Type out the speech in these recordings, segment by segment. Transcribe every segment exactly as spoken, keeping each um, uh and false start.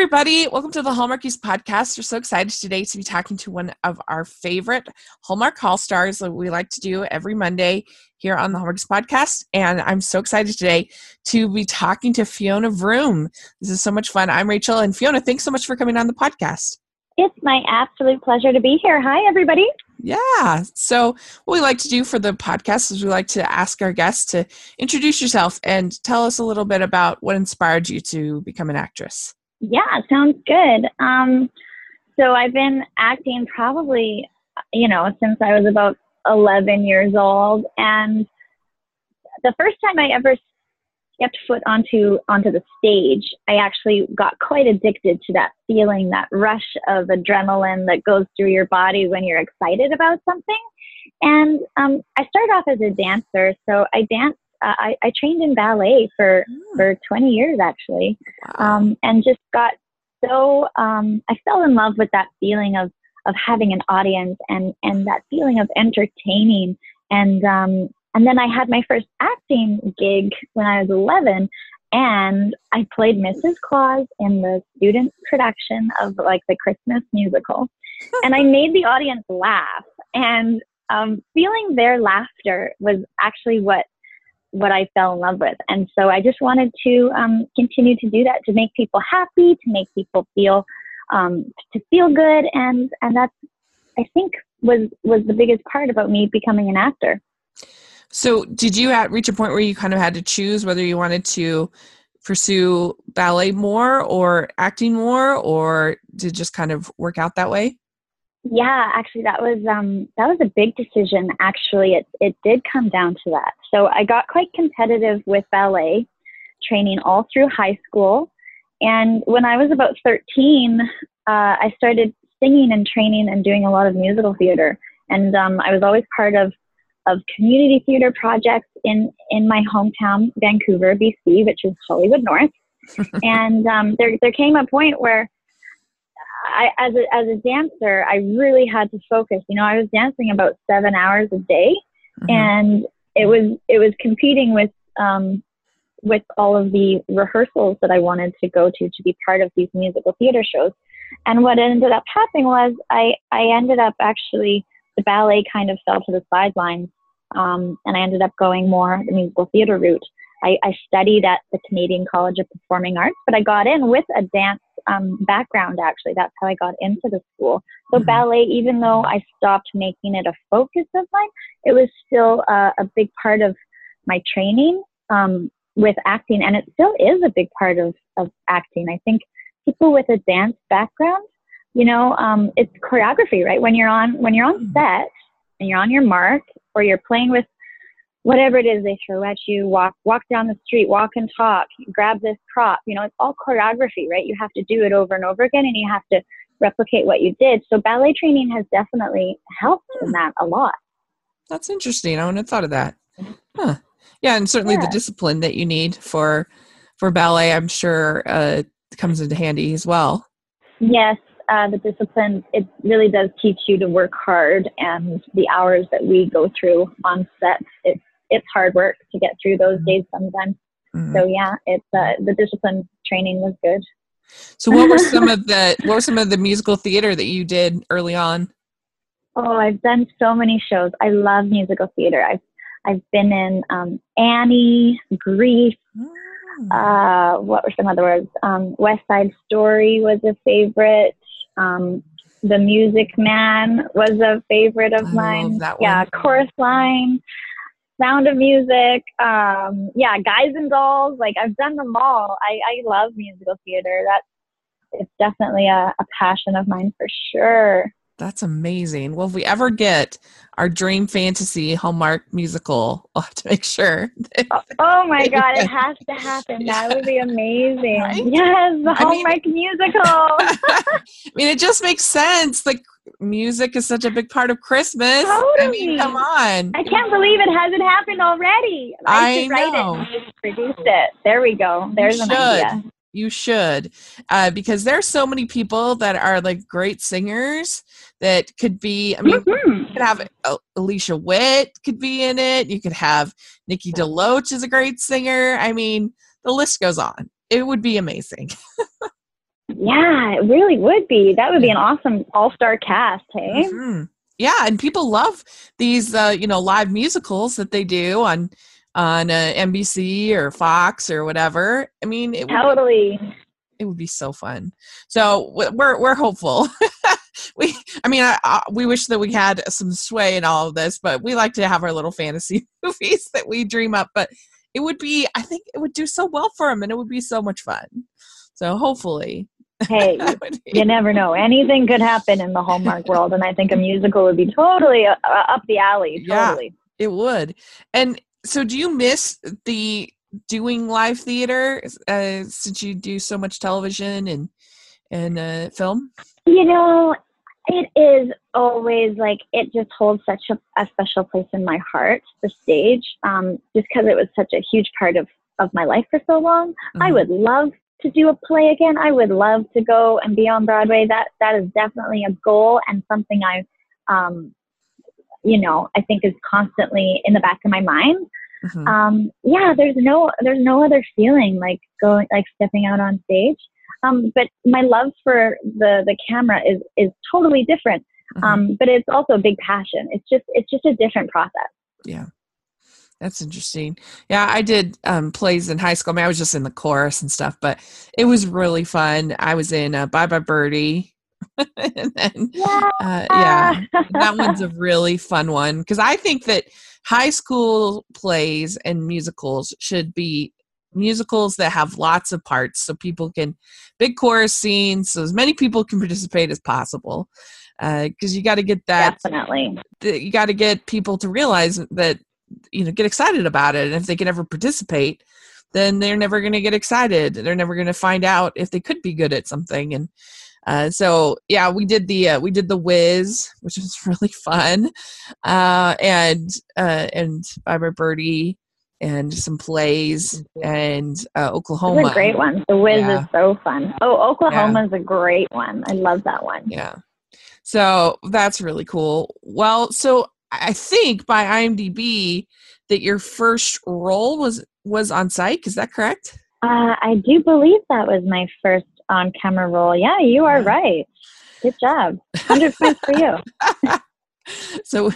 everybody. Welcome to the Hallmarkies podcast. We're so excited today to be talking to one of our favorite Hallmark Hall stars that we like to do every Monday here on the Hallmarkies podcast. And I'm so excited today to be talking to Fiona Vroom. This is so much fun. I'm Rachel, and Fiona, thanks so much for coming on the podcast. It's my absolute pleasure to be here. Hi, everybody. Yeah. So what we like to do for the podcast is we like to ask our guests to introduce yourself and tell us a little bit about what inspired you to become an actress. Yeah, sounds good. Um, so I've been acting probably, you know, since I was about eleven years old. And the first time I ever stepped foot onto onto the stage, I actually got quite addicted to that feeling, that rush of adrenaline that goes through your body when you're excited about something. And um, I started off as a dancer, so I danced. Uh, I, I trained in ballet for mm. for twenty years actually, wow. um, and just got so um, I fell in love with that feeling of of having an audience and and that feeling of entertaining. And um, And then I had my first acting gig when I was eleven, and I played Missus Claus in the student production of like the Christmas musical. And I made the audience laugh, and um, feeling their laughter was actually what what I fell in love with. And so I just wanted to um, continue to do that, to make people happy, to make people feel um, to feel good, and and that's I think was was the biggest part about me becoming an actor. So did you at, reach a point where you kind of had to choose whether you wanted to pursue ballet more or acting more, or did it just kind of work out that way? Yeah, actually that was, um, that was a big decision. Actually, it, it did come down to that. So I got quite competitive with ballet training all through high school. And when I was about thirteen, uh, I started singing and training and doing a lot of musical theater. And um, I was always part of of community theater projects in, in my hometown, Vancouver, B C, which is Hollywood North. And um, there there came a point where I, as a, as a dancer, I really had to focus. You know, I was dancing about seven hours a day, mm-hmm. and it was it was competing with um, with all of the rehearsals that I wanted to go to to be part of these musical theater shows. And what ended up happening was I, I ended up actually, the ballet kind of fell to the sidelines. Um, and I ended up going more the musical theater route. I, I studied at the Canadian College of Performing Arts, but I got in with a dance um, background, actually. That's how I got into the school. So mm-hmm. ballet, even though I stopped making it a focus of mine, it was still uh, a big part of my training um, with acting. And it still is a big part of, of acting. I think people with a dance background, you know, um, it's choreography, right? When you're on, when you're on mm-hmm. set and you're on your mark, or you're playing with whatever it is they throw at you, walk walk down the street, walk and talk, grab this prop. You know, it's all choreography, right? You have to do it over and over again, and you have to replicate what you did. So ballet training has definitely helped in that a lot. That's interesting. I wouldn't have thought of that. Huh. Yeah, and certainly yeah. the discipline that you need for for ballet, I'm sure, uh, comes into handy as well. Yes. Uh, the discipline, it really does teach you to work hard, and the hours that we go through on set, it's it's hard work to get through those mm-hmm. days sometimes. Mm-hmm. So yeah, it's uh, the discipline training was good. So what were some of the what were some of the musical theater that you did early on? Oh, I've done so many shows. I love musical theater. I've I've been in um, Annie, Grease. Mm-hmm. Uh, what were some other words? Um, West Side Story was a favorite. Um, the Music Man was a favorite of I mine. Yeah, Chorus Line, Sound of Music. Um, yeah, Guys and Dolls. Like, I've done them all. I, I love musical theater. That's it's definitely a, a passion of mine for sure. That's amazing. Well, if we ever get our dream fantasy Hallmark musical, I'll have to make sure. Oh, oh my God, it has to happen. That would be amazing. Right? Yes, the Hallmark I mean, musical. I mean, it just makes sense. Like, music is such a big part of Christmas. Totally. I mean, come on. I can't believe it hasn't happened already. I, I should write know. It and just produce it. There we go. There's an idea. You should, uh, because there are so many people that are like great singers that could be, I mean, mm-hmm. you could have uh, Alicia Witt could be in it. You could have Nikki DeLoach is a great singer. I mean, the list goes on. It would be amazing. Yeah, it really would be. That would be an awesome all-star cast, hey? Mm-hmm. Yeah, and people love these, uh, you know, live musicals that they do on on uh, N B C or Fox or whatever. I mean, it totally. Would, it would be so fun. So we're we're hopeful. we, I mean, I, I, we wish that we had some sway in all of this, but we like to have our little fantasy movies that we dream up. But it would be, I think, it would do so well for them, and it would be so much fun. So hopefully. Hey, you never know. Anything could happen in the Hallmark world, and I think a musical would be totally uh, up the alley. Totally, yeah, it would. And so, do you miss the doing live theater uh, since you do so much television and and uh, film? You know, it is always like it just holds such a, a special place in my heart. The stage, um, just because it was such a huge part of of my life for so long. Mm-hmm. I would love to do a play again. I would love to go and be on Broadway. That that is definitely a goal and something I, um, you know, I think is constantly in the back of my mind. Mm-hmm. Um, yeah, there's no there's no other feeling like going like stepping out on stage. Um, but my love for the the camera is is totally different. Mm-hmm. Um, but it's also a big passion. It's just it's just a different process. Yeah. That's interesting. Yeah, I did um, plays in high school. I mean, I was just in the chorus and stuff, but it was really fun. I was in uh, Bye Bye Birdie. and then, yeah. Uh, yeah, that one's a really fun one because I think that high school plays and musicals should be musicals that have lots of parts so people can, big chorus scenes, so as many people can participate as possible because uh, you got to get that. Definitely. Th- you got to get people to realize that, you know, get excited about it. And if they can ever participate, then they're never going to get excited. They're never going to find out if they could be good at something. And uh, so, yeah, we did the, uh, we did the Whiz, which was really fun. Uh, and, uh, and Bye Bye Birdie and some plays and uh, Oklahoma. It's a great one. The Whiz yeah. is so fun. Oh, Oklahoma is yeah. a great one. I love that one. Yeah. So that's really cool. Well, so I think by IMDb that your first role was, was on Psych. Is that correct? Uh, I do believe that was my first on-camera role. Yeah, you are right. Good job. one hundred points for you. so,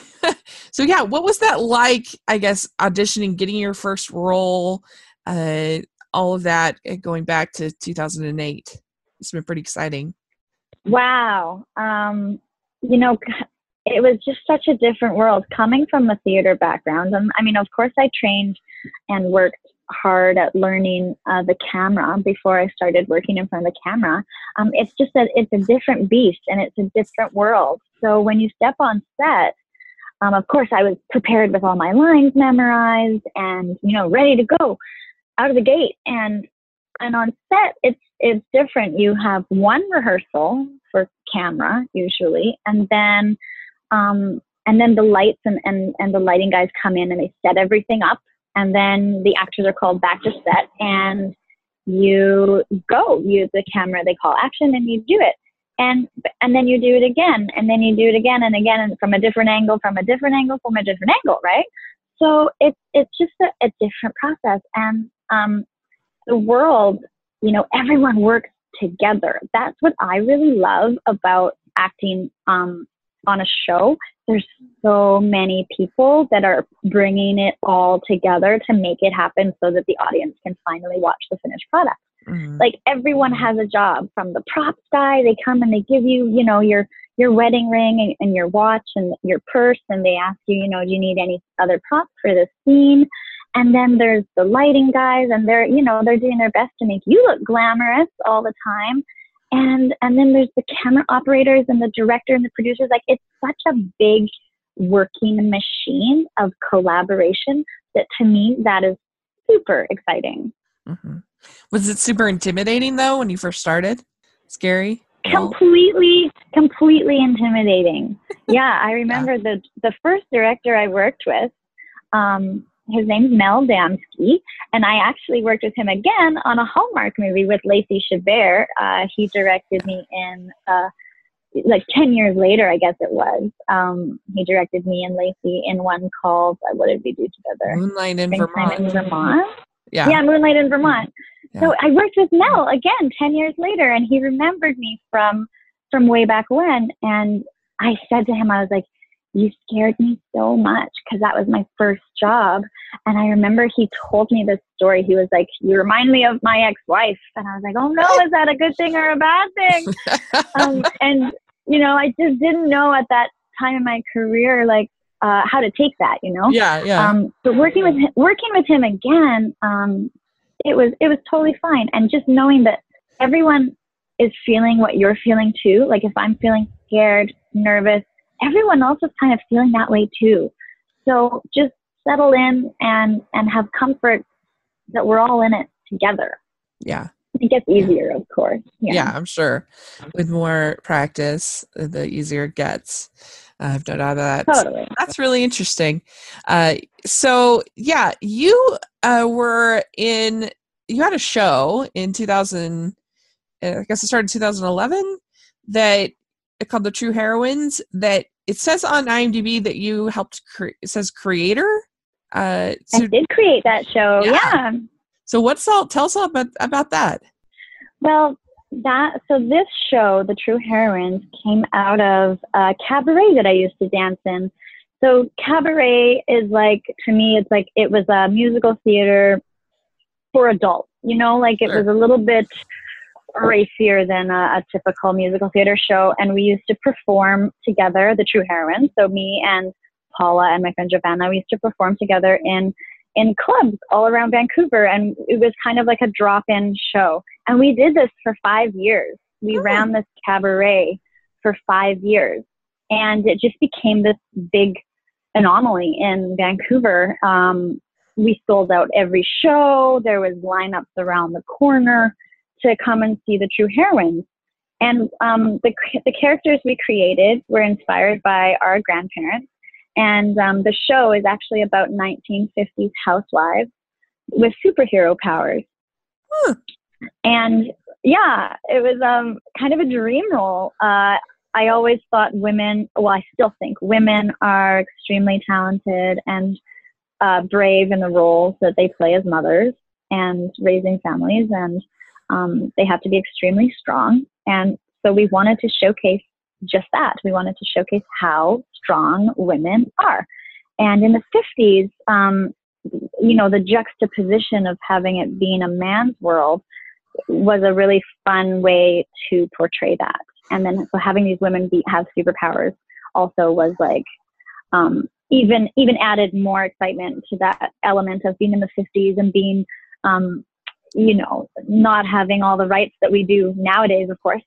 so yeah, what was that like, I guess, auditioning, getting your first role, uh, all of that going back to two thousand eight? It's been pretty exciting. Wow. Um, you know, it was just such a different world coming from a theater background. Um, I mean, of course, I trained and worked hard at learning uh, the camera before I started working in front of the camera. Um, it's just that it's a different beast and it's a different world. So when you step on set, um, of course, I was prepared with all my lines memorized and, you know, ready to go out of the gate. And and on set, it's it's different. You have one rehearsal for camera usually, and then Um, and then the lights and, and, and the lighting guys come in and they set everything up, and then the actors are called back to set and you go use the camera, they call action and you do it. And, and then you do it again. And then you do it again and again and from a different angle, from a different angle, from a different angle. Right. So it's, it's just a, a different process. And, um, the world, you know, everyone works together. That's what I really love about acting, um, on a show. There's so many people that are bringing it all together to make it happen so that the audience can finally watch the finished product. Mm-hmm. Like everyone has a job, from the props guy, they come and they give you, you know, your, your wedding ring and, and your watch and your purse. And they ask you, you know, do you need any other props for this scene? And then there's the lighting guys and they're, you know, they're doing their best to make you look glamorous all the time. And and then there's the camera operators and the director and the producers. Like, it's such a big working machine of collaboration that to me, that is super exciting. Mm-hmm. Was it super intimidating though when you first started? Scary? Completely, completely intimidating. Yeah, I remember yeah. the the first director I worked with, um, his name's Mel Damski, and I actually worked with him again on a Hallmark movie with Lacey Chabert. Uh, he directed me in, uh, like ten years later, I guess it was. Um, he directed me and Lacey in one called, uh, what did we do together? Moonlight in Vermont. in Vermont. Yeah. Yeah, Moonlight in Vermont. Yeah. So I worked with Mel again ten years later, and he remembered me from from way back when. And I said to him, I was like, you scared me so much, because that was my first job. And I remember he told me this story. He was like, you remind me of my ex-wife. And I was like, oh no, is that a good thing or a bad thing? um, and, you know, I just didn't know at that time in my career, like, uh, how to take that, you know? Yeah, yeah. Um, but working with him, working with him again, um, it was, it was totally fine. And just knowing that everyone is feeling what you're feeling too. Like, if I'm feeling scared, nervous, everyone else is kind of feeling that way too. So just settle in and, and have comfort that we're all in it together. Yeah. It gets easier, yeah. of course. Yeah. yeah, I'm sure. With more practice, the easier it gets. I have no doubt of that. Totally. That's really interesting. Uh, so yeah, you uh, were in, you had a show in two thousand, I guess it started in two thousand eleven, that called The True Heroines, that it says on IMDb that you helped create, it says creator. Uh, so, I did create that show. Yeah. yeah. So what's all, tell us all about, about that. Well, that, so this show, The True Heroines, came out of a cabaret that I used to dance in. So cabaret is like, to me, it's like, it was a musical theater for adults, you know, like it sure. was a little bit racier than a, a typical musical theater show. And we used to perform together, The True Heroines. So me and Paula and my friend Giovanna, we used to perform together in, in clubs all around Vancouver. And it was kind of like a drop-in show. And we did this for five years. We oh. ran this cabaret for five years. And it just became this big anomaly in Vancouver. Um, we sold out every show. There was lineups around the corner to come and see The True Heroines. And um, the, the characters we created were inspired by our grandparents. And um, the show is actually about nineteen fifties housewives with superhero powers. Huh. And yeah, it was um, kind of a dream role. Uh, I always thought women, well, I still think women are extremely talented and uh, brave in the roles that they play as mothers and raising families, and Um, they have to be extremely strong. And so we wanted to showcase just that. We wanted to showcase how strong women are. And in the fifties, um, you know, the juxtaposition of having it being a man's world was a really fun way to portray that. And then so having these women be, have superpowers also was like um, even, even added more excitement to that element of being in the fifties and being, um, you know, not having all the rights that we do nowadays, of course.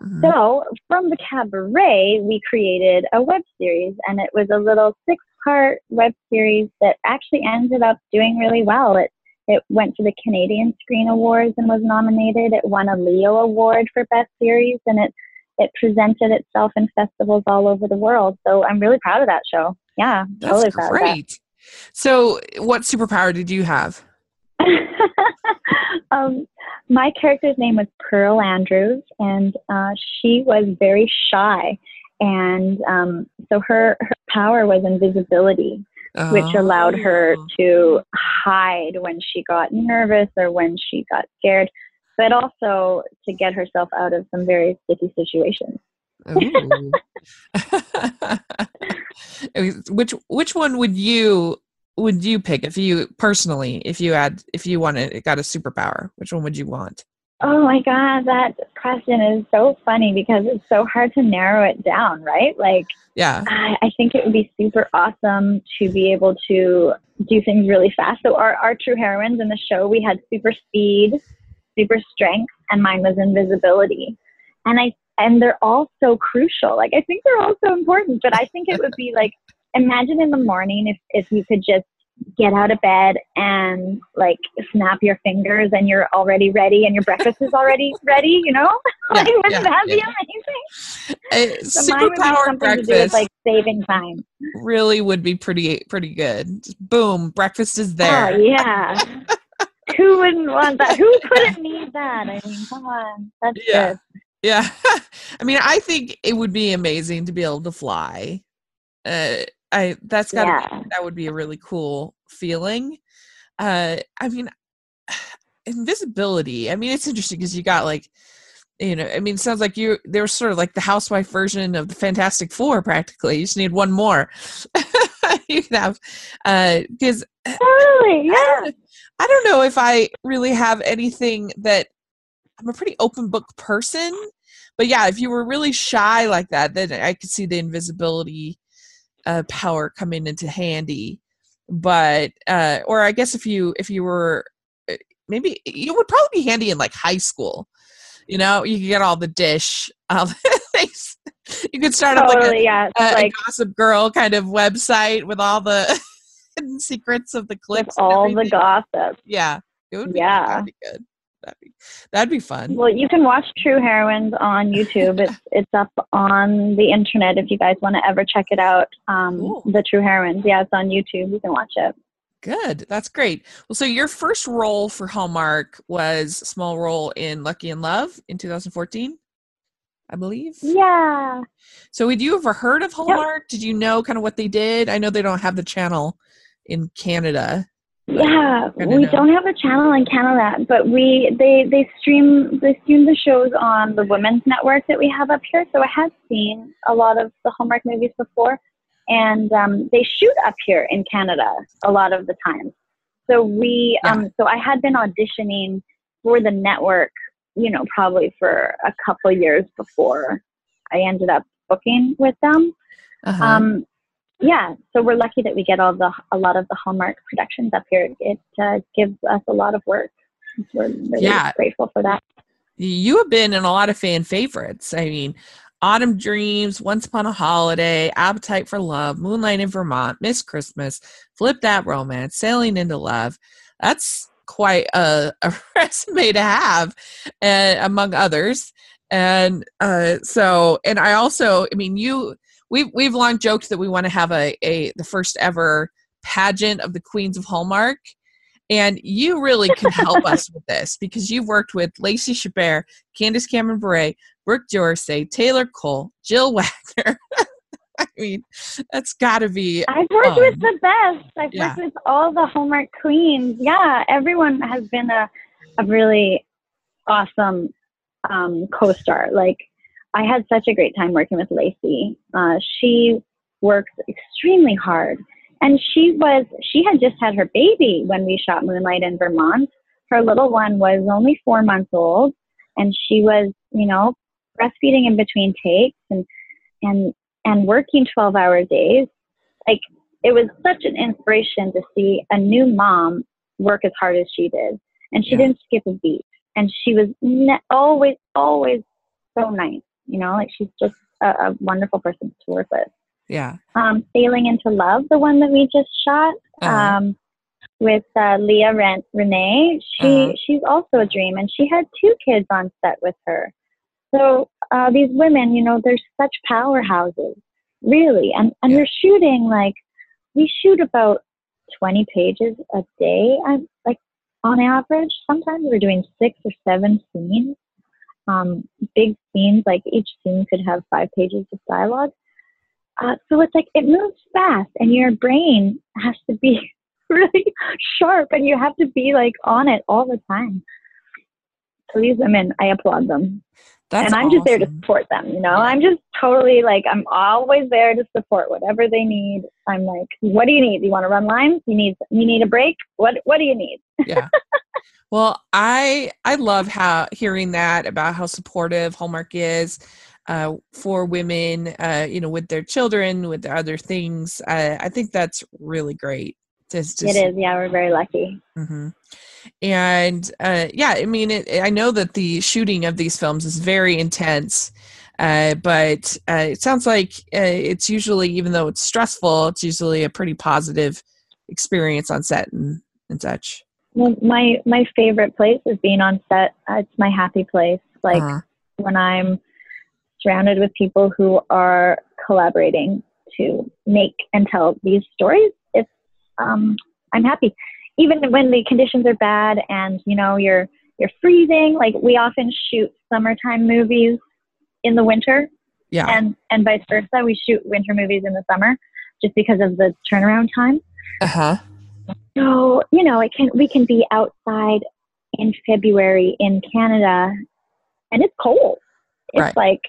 Mm-hmm. So from the cabaret, we created a web series, and it was a little six-part web series that actually ended up doing really well. It it went to the Canadian Screen Awards and was nominated. It won a Leo Award for Best Series, and it, it presented itself in festivals all over the world. So I'm really proud of that show. Yeah, That's totally proud great. Of that. So what superpower did you have? um, my character's name was Pearl Andrews, and uh, she was very shy, and um, so her, her power was invisibility, oh. which allowed her to hide when she got nervous or when she got scared, but also to get herself out of some very sticky situations. which which one would you? Would you pick if you personally, if you had, if you wanted, it got a superpower, which one would you want? Oh my God, that question is so funny because it's so hard to narrow it down, right? Like, yeah, I, I think it would be super awesome to be able to do things really fast. So our, our true heroines in the show, we had super speed, super strength, and mine was invisibility. And I, and they're all so crucial. Like, I think they're all so important, but I think it would be like, imagine in the morning if, if you could just get out of bed and like snap your fingers and you're already ready and your breakfast is already ready, you know? Yeah, like, wouldn't yeah, that yeah. be amazing? Uh, so mine would have something to do with like saving time. Really would be pretty, pretty good. Just boom, breakfast is there. Oh, yeah. Who wouldn't want that? Who couldn't need that? I mean, come on. That's yeah. good. Yeah. I mean, I think it would be amazing to be able to fly. Uh, I that's gotta yeah. be, that would be a really cool feeling. Uh, I mean, invisibility. I mean, it's interesting because you got like, you know, I mean, it sounds like you, they were sort of like the housewife version of the Fantastic Four, practically. You just need one more. You can have, uh, because totally, yeah. I, don't, I don't know if I really have anything that, I'm a pretty open book person, but yeah, if you were really shy like that, then I could see the invisibility uh, power coming into handy. But, uh, or I guess if you, if you were, maybe it would probably be handy in like high school. You know, you could get all the dish. All the things. You could start totally, up like, a, yeah. a, like a Gossip Girl kind of website with all the hidden secrets of the clips. With all the gossip. Yeah. It would be, yeah. That'd be good. That'd be, that'd be fun. Well, you can watch True Heroines on YouTube. It's it's up on the internet if you guys want to ever check it out. Um, cool. The True Heroines. Yeah, it's on YouTube. You can watch it. Good. That's great. Well, so your first role for Hallmark was a small role in Lucky in Love in two thousand fourteen, I believe. Yeah. So had you ever heard of Hallmark? Yep. Did you know kind of what they did? I know they don't have the channel in Canada. Yeah, we know. Don't have a channel in Canada, but we they, they stream they stream the shows on the Women's Network that we have up here. So I had seen a lot of the Hallmark movies before. And um, they shoot up here in Canada a lot of the time. So we, yeah. um, so I had been auditioning for the network, you know, probably for a couple of years before I ended up booking with them. Uh-huh. Um, yeah, so we're lucky that we get all the a lot of the Hallmark productions up here. It uh, gives us a lot of work. We're really yeah. grateful for that. You have been in a lot of fan favorites. I mean, Autumn Dreams, Once Upon a Holiday, Appetite for Love, Moonlight in Vermont, Miss Christmas, Flip That Romance, Sailing Into Love. That's quite a, a resume to have, uh, among others. And uh, so, and I also, I mean, you, we've, we've long joked that we want to have a, a the first ever pageant of the Queens of Hallmark. And you really can help us with this because you've worked with Lacey Chabert, Candace Cameron Bure, Brooke Dorsey, Taylor Cole, Jill Wagner. I mean, that's got to be. I've worked um, with the best. I've yeah. worked with all the Hallmark queens. Yeah, everyone has been a, a really awesome um, co-star. Like, I had such a great time working with Lacey. Uh, she works extremely hard. And she was, she had just had her baby when we shot Moonlight in Vermont. Her little one was only four months old and she was, you know, breastfeeding in between takes and, and, and working twelve hour days. Like, it was such an inspiration to see a new mom work as hard as she did. And she yeah. didn't skip a beat. And she was ne- always, always so nice. You know, like, she's just a, a wonderful person to work with. Yeah. Um, Sailing Into Love, the one that we just shot uh-huh. um, with uh, Leah Ren- Renee. She uh-huh. she's also a dream, and she had two kids on set with her. So uh, these women, you know, they're such powerhouses, really. And and yeah. they're shooting, like, we shoot about twenty pages a day, I'm, like, on average. Sometimes we're doing six or seven scenes, um, big scenes. Like, each scene could have five pages of dialogue. Uh, so it's like, it moves fast and your brain has to be really sharp and you have to be like on it all the time. So these women, I applaud them. That's and I'm awesome. Just there to support them. You know, yeah. I'm just totally like, I'm always there to support whatever they need. I'm like, what do you need? You want to run lines? You need, you need a break? What, what do you need? Yeah. Well, I, I love how hearing that about how supportive Hallmark is. Uh, for women, uh, you know, with their children, with their other things. Uh, I think that's really great. Just, just, it is. Yeah. We're very lucky. Mm-hmm. And uh, yeah, I mean, it, I know that the shooting of these films is very intense, uh, but uh, it sounds like uh, it's usually, even though it's stressful, it's usually a pretty positive experience on set and, and such. Well, my, my favorite place is being on set. Uh, it's my happy place. Like uh-huh. when I'm surrounded with people who are collaborating to make and tell these stories, it's um, I'm happy. Even when the conditions are bad and, you know, you're you're freezing, like, we often shoot summertime movies in the winter. Yeah. And, and vice versa. We shoot winter movies in the summer just because of the turnaround time. Uh-huh. So, you know, it can we can be outside in February in Canada, and it's cold. It's right. like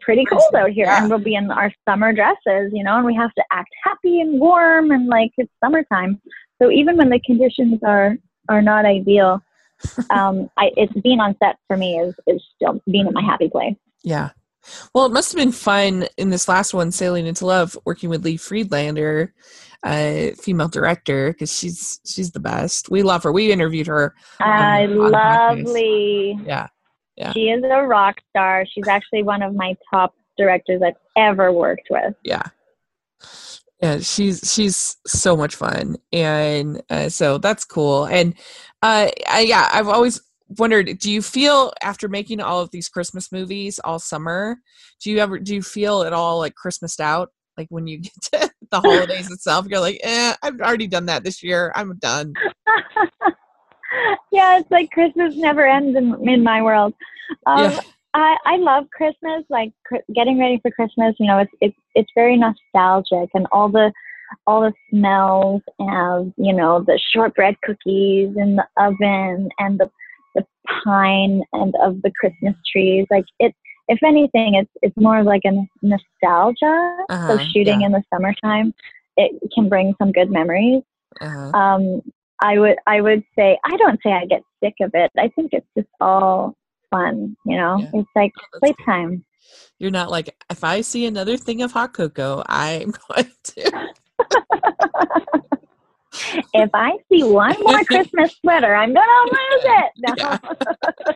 pretty cold out here, yeah. and we'll be in our summer dresses, you know, and we have to act happy and warm, and like it's summertime. So even when the conditions are, are not ideal, um, I, it's being on set for me is, is still being at my happy place. Yeah. Well, it must have been fun in this last one, Sailing Into Love, working with Lee Friedlander, a uh, female director, because she's she's the best. We love her. We interviewed her. I love Lee. Yeah. Yeah. She is a rock star. She's actually one of my top directors I've ever worked with. Yeah. Yeah, she's she's so much fun. And uh, so that's cool. And uh, I, yeah, I've always wondered, do you feel after making all of these Christmas movies all summer, do you ever do you feel at all like Christmased out? Like when you get to the holidays itself, you're like, eh, I've already done that this year. I'm done. Yeah, it's like Christmas never ends in, in my world. Um, yeah. I, I love Christmas, like cr- getting ready for Christmas. You know, it's it's it's very nostalgic, and all the all the smells of, you know, the shortbread cookies in the oven and the the pine and of the Christmas trees. Like it, if anything, it's it's more like a nostalgia. Uh-huh, so shooting yeah. in the summertime, it can bring some good memories. Uh-huh. Um, I would I would say I don't say I get sick of it. I think it's just all fun, you know. Yeah. It's like oh, playtime. Cool. You're not like, if I see another thing of hot cocoa, I'm going to. If I see one more Christmas sweater, I'm gonna lose it. No.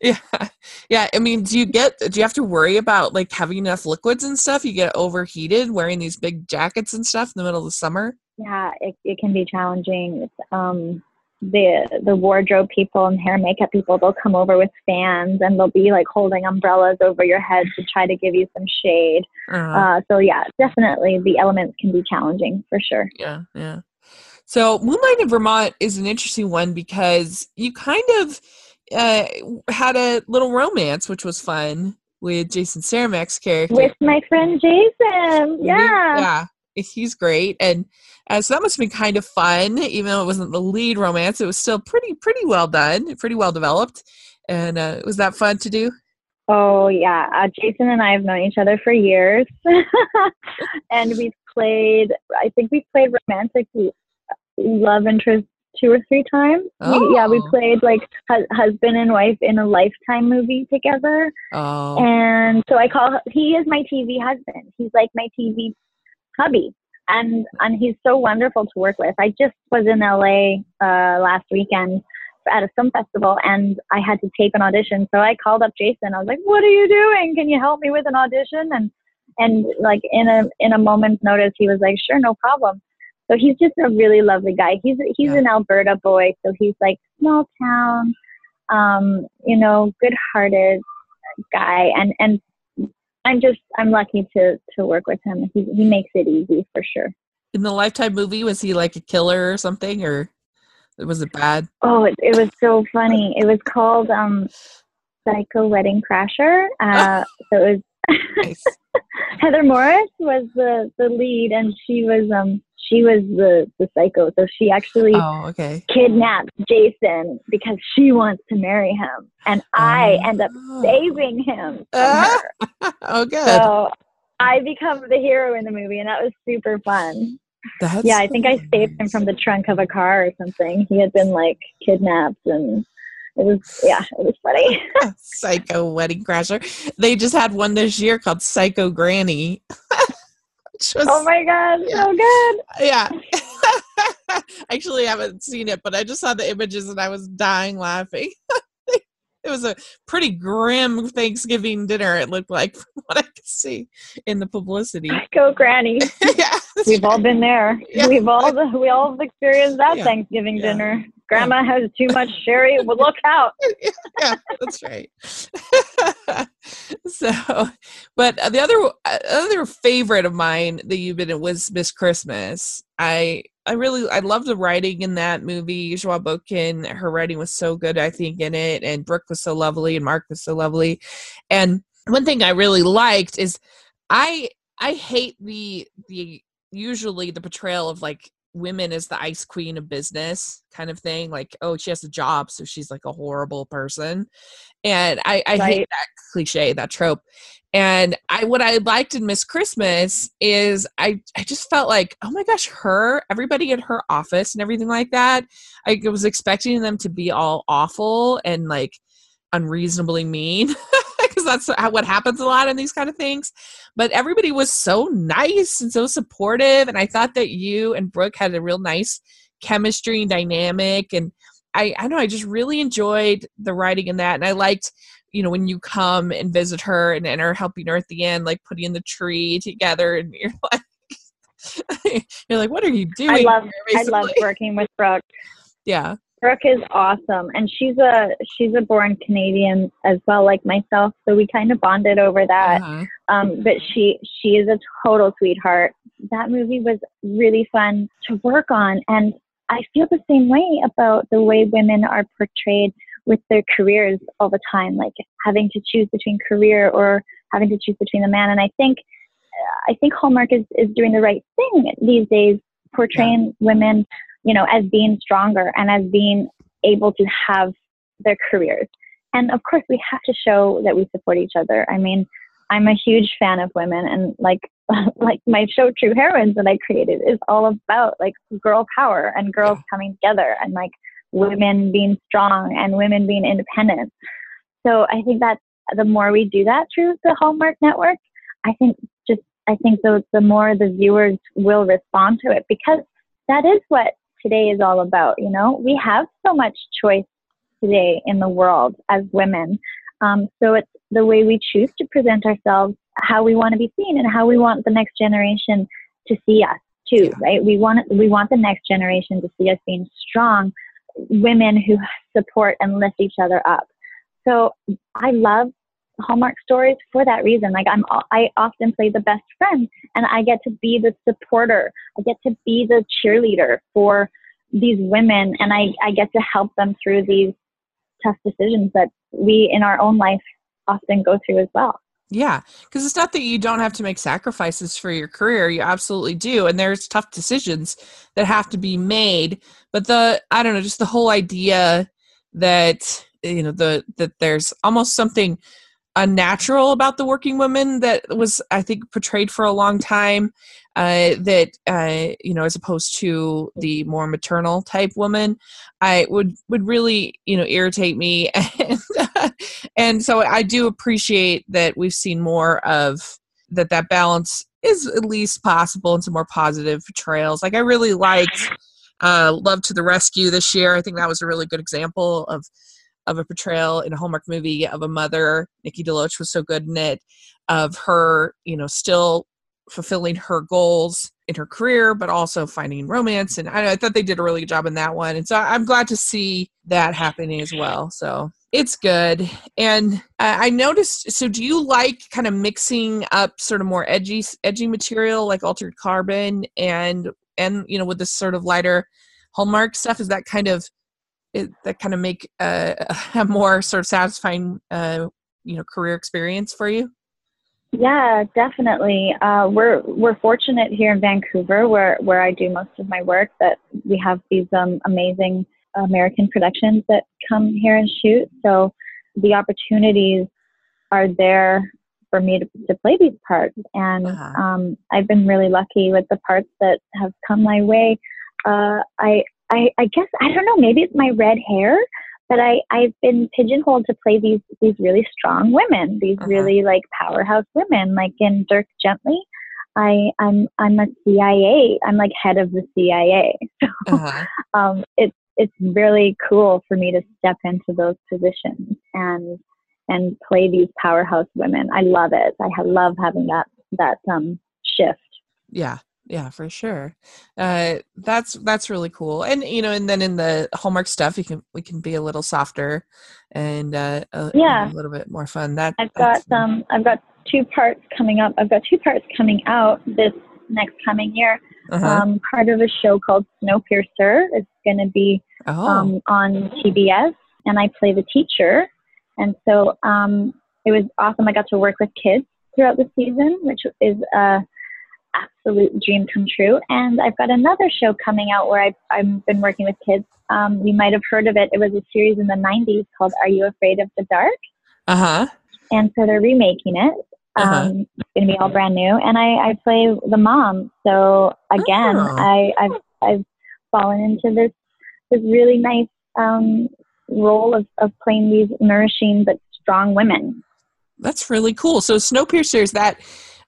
Yeah. yeah, yeah. I mean, do you get? Do you have to worry about like having enough liquids and stuff? You get overheated wearing these big jackets and stuff in the middle of the summer. Yeah, it it can be challenging. It's, um, the the wardrobe people and hair makeup people, they'll come over with fans and they'll be like holding umbrellas over your head to try to give you some shade. Uh-huh. Uh, so yeah, definitely the elements can be challenging for sure. Yeah, yeah. So Moonlight in Vermont is an interesting one because you kind of uh, had a little romance, which was fun with Jason Seramek's character. With my friend Jason, yeah. Yeah. He's great, and uh, so that must have been kind of fun. Even though it wasn't the lead romance, it was still pretty, pretty well done, pretty well developed. And uh, was that fun to do? Oh yeah, uh, Jason and I have known each other for years, and we've played. I think we've played romantic love interest two or three times. Oh. We, yeah, we played like hu- husband and wife in a Lifetime movie together. Oh, and so I call he is my T V husband. He's like my T V hubby, and and he's so wonderful to work with. I just was in L A uh, last weekend at a film festival, and I had to tape an audition. So I called up Jason. I was like, "What are you doing? Can you help me with an audition?" And and like in a in a moment's notice, he was like, "Sure, no problem." So he's just a really lovely guy. He's he's yeah. an Alberta boy, so he's like small town, um, you know, good-hearted guy, and and. I'm just, I'm lucky to, to work with him. He he makes it easy for sure. In the Lifetime movie, was he like a killer or something, or was it bad? Oh, it, it was so funny. It was called um, Psycho Wedding Crasher. Uh, so it was nice. Heather Morris was the, the lead, and she was um she was the, the psycho. So she actually oh, okay. kidnapped Jason because she wants to marry him, and I oh. end up saving him from ah. her. Oh, good. So I become the hero in the movie, and that was super fun. That's yeah, I think I saved him from the trunk of a car or something. He had been, like, kidnapped, and it was, yeah, it was funny. Psycho Wedding Crasher. They just had one this year called Psycho Granny. Was, oh, my God, yeah. so good. Yeah. Actually, I haven't seen it, but I just saw the images, and I was dying laughing. It was a pretty grim Thanksgiving dinner, it looked like, from what I could see in the publicity. Go Granny. yeah, We've true. all been there. Yeah. We've all we all experienced that yeah. Thanksgiving yeah. dinner. Grandma yeah. has too much sherry. Well, look out. yeah, yeah, that's right. So, but the other other favorite of mine that you've been in was Miss Christmas. I I really I love the writing in that movie. Joa Boken, her writing was so good, I think, in it, and Brooke was so lovely, and Mark was so lovely. And one thing I really liked is I I hate the the usually the portrayal of like women as the ice queen of business kind of thing. Like, oh, she has a job, so she's like a horrible person. And I, I right. hate that cliche, that trope. And I, what I liked in Miss Christmas is I, I just felt like, oh my gosh, her, everybody in her office and everything like that, I was expecting them to be all awful and like unreasonably mean, because that's what happens a lot in these kind of things. But everybody was so nice and so supportive. And I thought that you and Brooke had a real nice chemistry and dynamic. And I, I don't know, I just really enjoyed the writing in that. And I liked, you know, when you come and visit her and, and are helping her at the end, like putting the tree together, and you're like, you're like, what are you doing? I love, I love working with Brooke. Yeah. Brooke is awesome. And she's a, she's a born Canadian as well, like myself. So we kind of bonded over that. Uh-huh. Um, but she, she is a total sweetheart. That movie was really fun to work on. And I feel the same way about the way women are portrayed with their careers all the time, like having to choose between career or having to choose between a man. And I think, I think Hallmark is, is doing the right thing these days, portraying yeah. women, you know, as being stronger and as being able to have their careers. And of course we have to show that we support each other. I mean, I'm a huge fan of women, and like, like my show True Heroines that I created is all about like girl power and girls yeah. coming together and like, women being strong and women being independent. So I think that the more we do that through the Hallmark Network, I think just, I think the, the more the viewers will respond to it, because that is what today is all about. You know, we have so much choice today in the world as women. Um, so it's the way we choose to present ourselves, how we want to be seen, and how we want the next generation to see us too, yeah. right? We want, we want the next generation to see us being strong women who support and lift each other up. So I love Hallmark stories for that reason. Like I'm, I often play the best friend, and I get to be the supporter. I get to be the cheerleader for these women, and I, I get to help them through these tough decisions that we in our own life often go through as well. Yeah, because it's not that you don't have to make sacrifices for your career. You absolutely do. And there's tough decisions that have to be made. But the, I don't know, just the whole idea that, you know, the that there's almost something unnatural about the working woman that was, I think, portrayed for a long time, uh, that, uh, you know, as opposed to the more maternal type woman, I would, would really, you know, irritate me. And, uh, and so I do appreciate that we've seen more of that, that balance is at least possible, and some more positive portrayals. Like I really liked uh, Love to the Rescue this year. I think that was a really good example of of a portrayal in a Hallmark movie of a mother. Nikki DeLoach was so good in it, of her, you know, still fulfilling her goals in her career, but also finding romance. And I, I thought they did a really good job in that one. And so I'm glad to see that happening as well. So it's good. And I, I noticed, so do you like kind of mixing up sort of more edgy, edgy material like Altered Carbon and, and, you know, with this sort of lighter Hallmark stuff? Is that kind of, It, that kind of make uh, a more sort of satisfying, uh, you know, career experience for you? Yeah, definitely. Uh, we're we're fortunate here in Vancouver, where where I do most of my work, that we have these um, amazing American productions that come here and shoot. So the opportunities are there for me to, to play these parts, and uh-huh. um, I've been really lucky with the parts that have come my way. Uh, I. I, I guess, I don't know, maybe it's my red hair, but I, I've been pigeonholed to play these these really strong women, these uh-huh. really like powerhouse women, like in Dirk Gently. I, I'm I'm a C I A, I'm like head of the C I A. So uh-huh. um, it's it's really cool for me to step into those positions and and play these powerhouse women. I love it. I have, love having that, that um, shift. Yeah. Yeah, for sure. Uh, that's that's really cool. And you know, and then in the Hallmark stuff, you can we can be a little softer and uh, a, yeah. a little bit more fun. That I've got some. Um, I've got two parts coming up. I've got two parts coming out this next coming year. Uh-huh. Um, part of a show called Snowpiercer. It's going to be oh. um, on T B S, and I play the teacher. And so um, it was awesome. I got to work with kids throughout the season, which is a uh, absolute dream come true. And I've got another show coming out where I've, I've been working with kids. Um, you might have heard of it. It was a series in the nineties called Are You Afraid of the Dark? Uh-huh. And so they're remaking it. Uh-huh. Um, it's going to be all brand new. And I, I play the mom. So again, oh. I, I've, I've fallen into this, this really nice um, role of, of playing these nourishing but strong women. That's really cool. So Snowpiercer, is that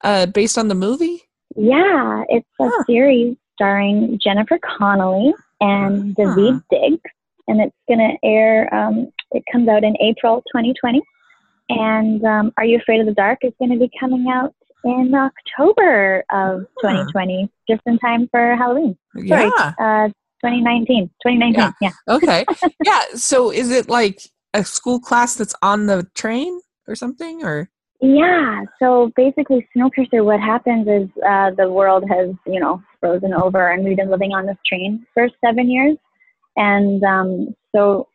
uh, based on the movie? Yeah, it's a huh. series starring Jennifer Connelly and Daveed huh. Diggs, and it's going to air, um, it comes out in April twenty twenty, and um, Are You Afraid of the Dark is going to be coming out in October of twenty twenty, huh. just in time for Halloween. Sorry, yeah. uh, twenty nineteen. twenty nineteen, yeah. yeah. Okay. Yeah, so is it like a school class that's on the train or something, or? Yeah, so basically Snowpiercer, what happens is uh, the world has, you know, frozen over, and we've been living on this train for seven years. And um, so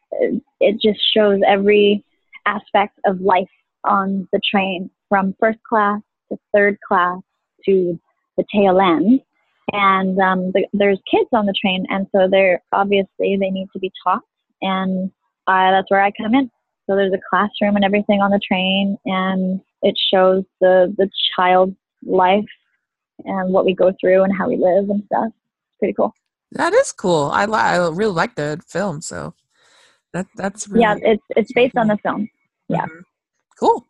it just shows every aspect of life on the train, from first class to third class to the tail end. And um, the, there's kids on the train, and so they're obviously they need to be taught, and uh, that's where I come in. So there's a classroom and everything on the train, and it shows the, the child's life and what we go through and how we live and stuff. It's pretty cool. That is cool. I li- I really like the film, so that that's really yeah. It's it's based on the film. Yeah. Mm-hmm. Cool.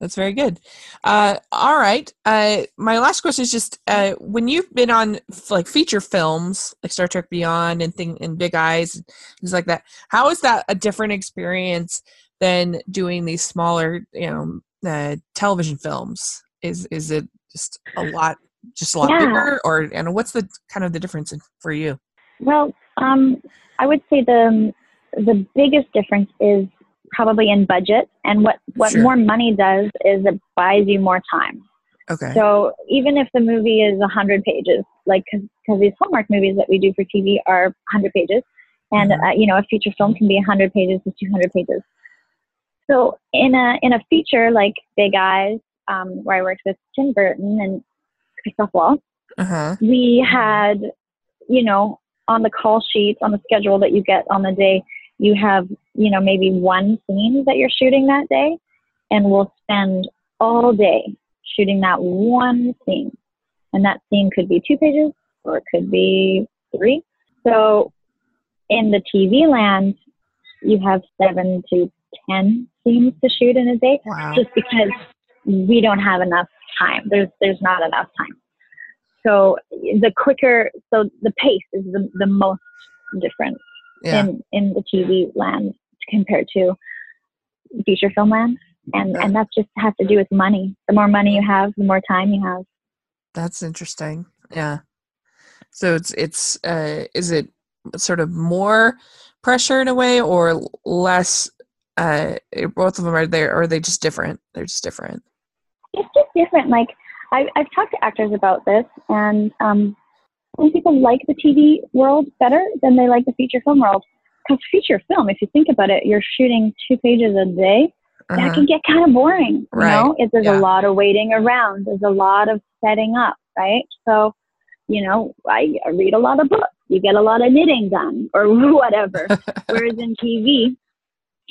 That's very good. Uh, all right. Uh, my last question is just uh, when you've been on like feature films like Star Trek Beyond and thing and Big Eyes and things like that, how is that a different experience than doing these smaller, you know, uh, television films? Is is it just a lot, just a lot yeah. bigger, or and what's the kind of the difference in, for you? Well, um, I would say the the biggest difference is probably in budget, and what what sure. more money does is it buys you more time. Okay. So even if the movie is a hundred pages, like because these Hallmark movies that we do for T V are a hundred pages, and mm-hmm. uh, you know a feature film can be a hundred pages to two hundred pages. So in a in a feature like Big Eyes, um, where I worked with Tim Burton and Christoph Waltz, uh-huh. we had, you know, on the call sheet, on the schedule that you get on the day, you have, you know, maybe one scene that you're shooting that day, and we'll spend all day shooting that one scene. And that scene could be two pages or it could be three. So in the T V land, you have seven to ten scenes to shoot in a day, wow. just because we don't have enough time. There's there's not enough time. So the quicker, so the pace is the, the most different. Yeah. In, in the T V land compared to feature film land. And yeah. and that just has to do with money. The more money you have, the more time you have. That's interesting. Yeah. So it's, it's uh, is it sort of more pressure in a way or less? Uh, both of them are there, or are they just different? They're just different. It's just different. Like, I, I've talked to actors about this, and um, some people like the T V world better than they like the feature film world. Because feature film, if you think about it, you're shooting two pages a day. Uh-huh. That can get kind of boring. Right. You know, it, there's yeah. a lot of waiting around. There's a lot of setting up, right? So, you know, I, I read a lot of books. You get a lot of knitting done or whatever. Whereas in T V,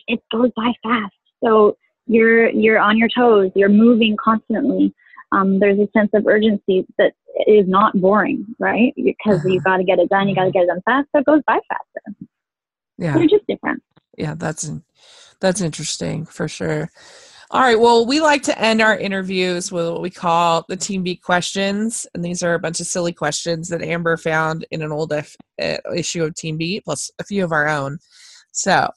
it goes by fast. So you're you're on your toes. You're moving constantly. Um, there's a sense of urgency that is not boring, right? Because uh-huh. you got to get it done. You got to get it done fast. So it goes by faster. Yeah. They're just different. Yeah, that's that's interesting for sure. All right. Well, we like to end our interviews with what we call the Team Beat questions. And these are a bunch of silly questions that Amber found in an old F- issue of Team Beat, plus a few of our own. So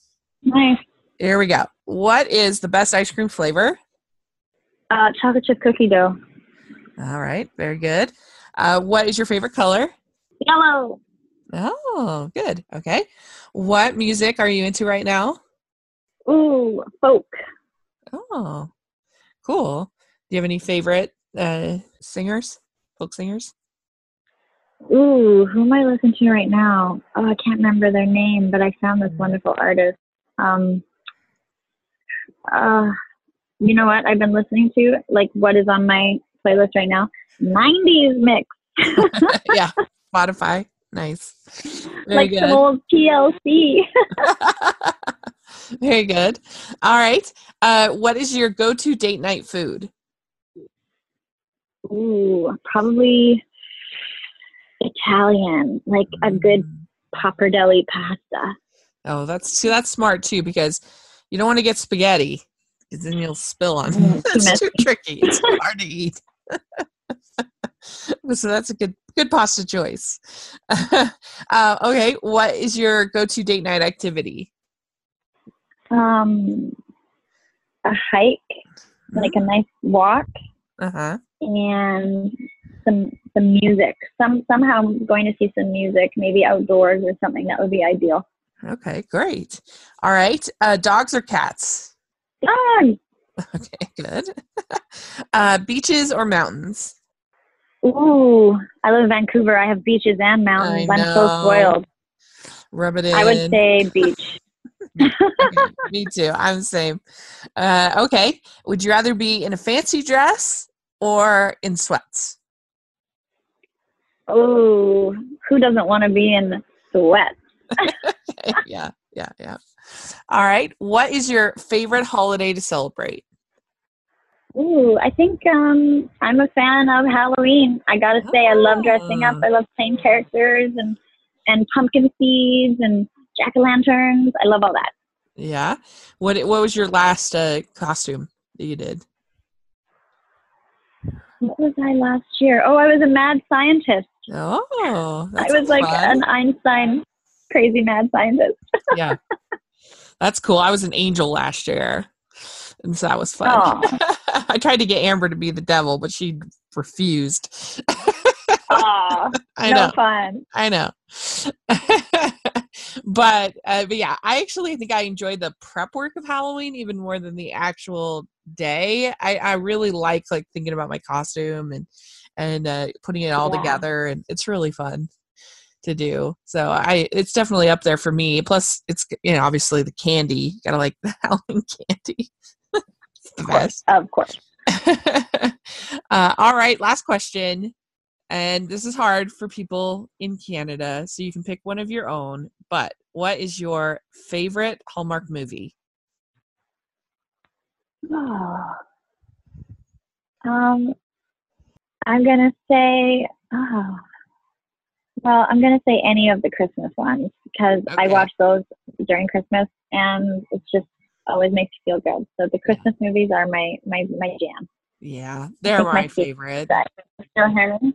nice. Here we go. What is the best ice cream flavor? Uh, chocolate chip cookie dough. All right. Very good. Uh, what is your favorite color? Yellow. Oh, good. Okay. What music are you into right now? Ooh, folk. Oh, cool. Do you have any favorite uh, singers, folk singers? Ooh, who am I listening to right now? Oh, I can't remember their name, but I found this wonderful artist. Um, uh, you know what I've been listening to? Like what is on my playlist right now? nineties mix Yeah, Spotify. Nice. Very like good. Some old T L C. Very good. All right. Uh, what is your go-to date night food? Ooh, probably Italian, like a good pappardelle pasta. Oh, that's too, that's smart too, because you don't want to get spaghetti because then you'll spill on mm, it. It's too tricky. It's hard to eat. So that's a good good pasta choice. Uh, okay, what is your go-to date night activity? Um, a hike, mm-hmm. like a nice walk, uh-huh. and some some music. Some somehow I'm going to see some music, maybe outdoors or something. That would be ideal. Okay, great. All right, uh, dogs or cats? Dogs. Okay, good. Uh, beaches or mountains? Ooh, I live in Vancouver. I have beaches and mountains. I'm so spoiled. Rub it in. I would say beach. Me too. I'm the same. Uh, okay. Would you rather be in a fancy dress or in sweats? Oh, who doesn't want to be in sweats? Yeah, yeah, yeah. All right. What is your favorite holiday to celebrate? Ooh, I think um, I'm a fan of Halloween. I gotta say, I love dressing up. I love playing characters and, and pumpkin seeds and jack-o'-lanterns. I love all that. Yeah. What What was your last uh, costume that you did? What was I last year? Oh, I was a mad scientist. Oh, that I was like fun. An Einstein crazy mad scientist. Yeah. That's cool. I was an angel last year. And so that was fun. I tried to get Amber to be the devil, but she refused. Aww, I no know. Fun. I know. But, uh, but yeah, I actually think I enjoyed the prep work of Halloween even more than the actual day. I, I really like like thinking about my costume and, and uh, putting it all yeah. together. And it's really fun to do. So I, it's definitely up there for me. Plus it's, you know, obviously the candy, you gotta like the Halloween candy. Of course, of course. Uh, all right, last question, and this is hard for people in Canada, so you can pick one of your own, but what is your favorite Hallmark movie? Oh, um, I'm gonna say oh, well, I'm gonna say any of the Christmas ones because okay. I watch those during Christmas, and it's just always makes you feel good. So the Christmas yeah. movies are my, my, my jam. Yeah, they're my, my favorite. favorite.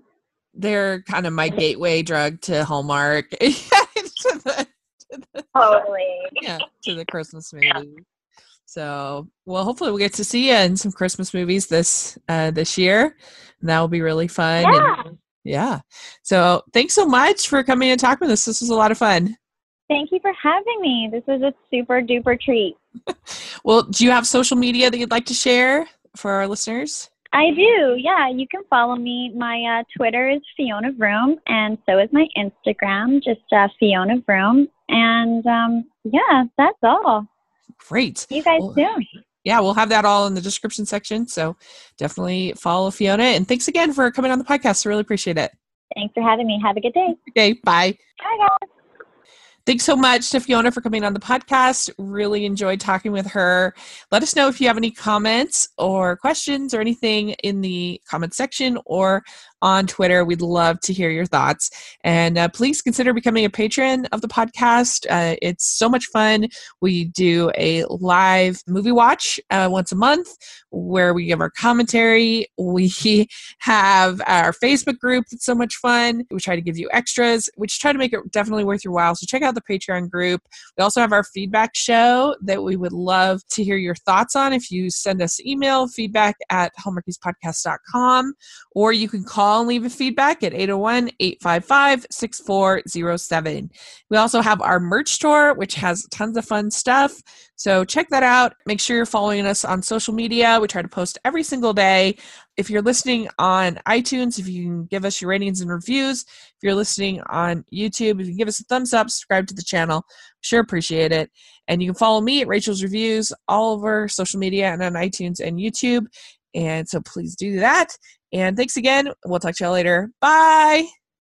They're kind of my gateway drug to Hallmark. to the, to the, totally. Yeah, to the Christmas movie. Yeah. So, well, hopefully we'll get to see you in some Christmas movies this uh, this year. And that will be really fun. Yeah. And, yeah. So thanks so much for coming and talking with us. This was a lot of fun. Thank you for having me. This was a super duper treat. Well, do you have social media that you'd like to share for our listeners? I do. Yeah, you can follow me. My uh, Twitter is Fiona Vroom, and so is my Instagram, just uh, Fiona Vroom. And um, yeah, that's all. Great. See you guys well, soon. Yeah, we'll have that all in the description section. So definitely follow Fiona. And thanks again for coming on the podcast. I really appreciate it. Thanks for having me. Have a good day. Okay, bye. Bye, guys. Thanks so much to Fiona for coming on the podcast. Really enjoyed talking with her. Let us know if you have any comments or questions or anything in the comment section or on Twitter. We'd love to hear your thoughts. And uh, please consider becoming a patron of the podcast. Uh, it's so much fun. We do a live movie watch uh, once a month where we give our commentary. We have our Facebook group that's so much fun. We try to give you extras, which try to make it definitely worth your while. So check out the Patreon group. We also have our feedback show that we would love to hear your thoughts on. If you send us email, feedback at hallmarkies podcast dot com, or you can call and leave a feedback at eight oh one, eight five five, six four oh seven. We also have our merch store, which has tons of fun stuff. So check that out. Make sure you're following us on social media. We try to post every single day. If you're listening on iTunes, if you can give us your ratings and reviews. If you're listening on YouTube, if you can give us a thumbs up, subscribe to the channel. Sure appreciate it. And you can follow me at Rachel's Reviews all over social media and on iTunes and YouTube. And so please do that. And thanks again. We'll talk to y'all later. Bye.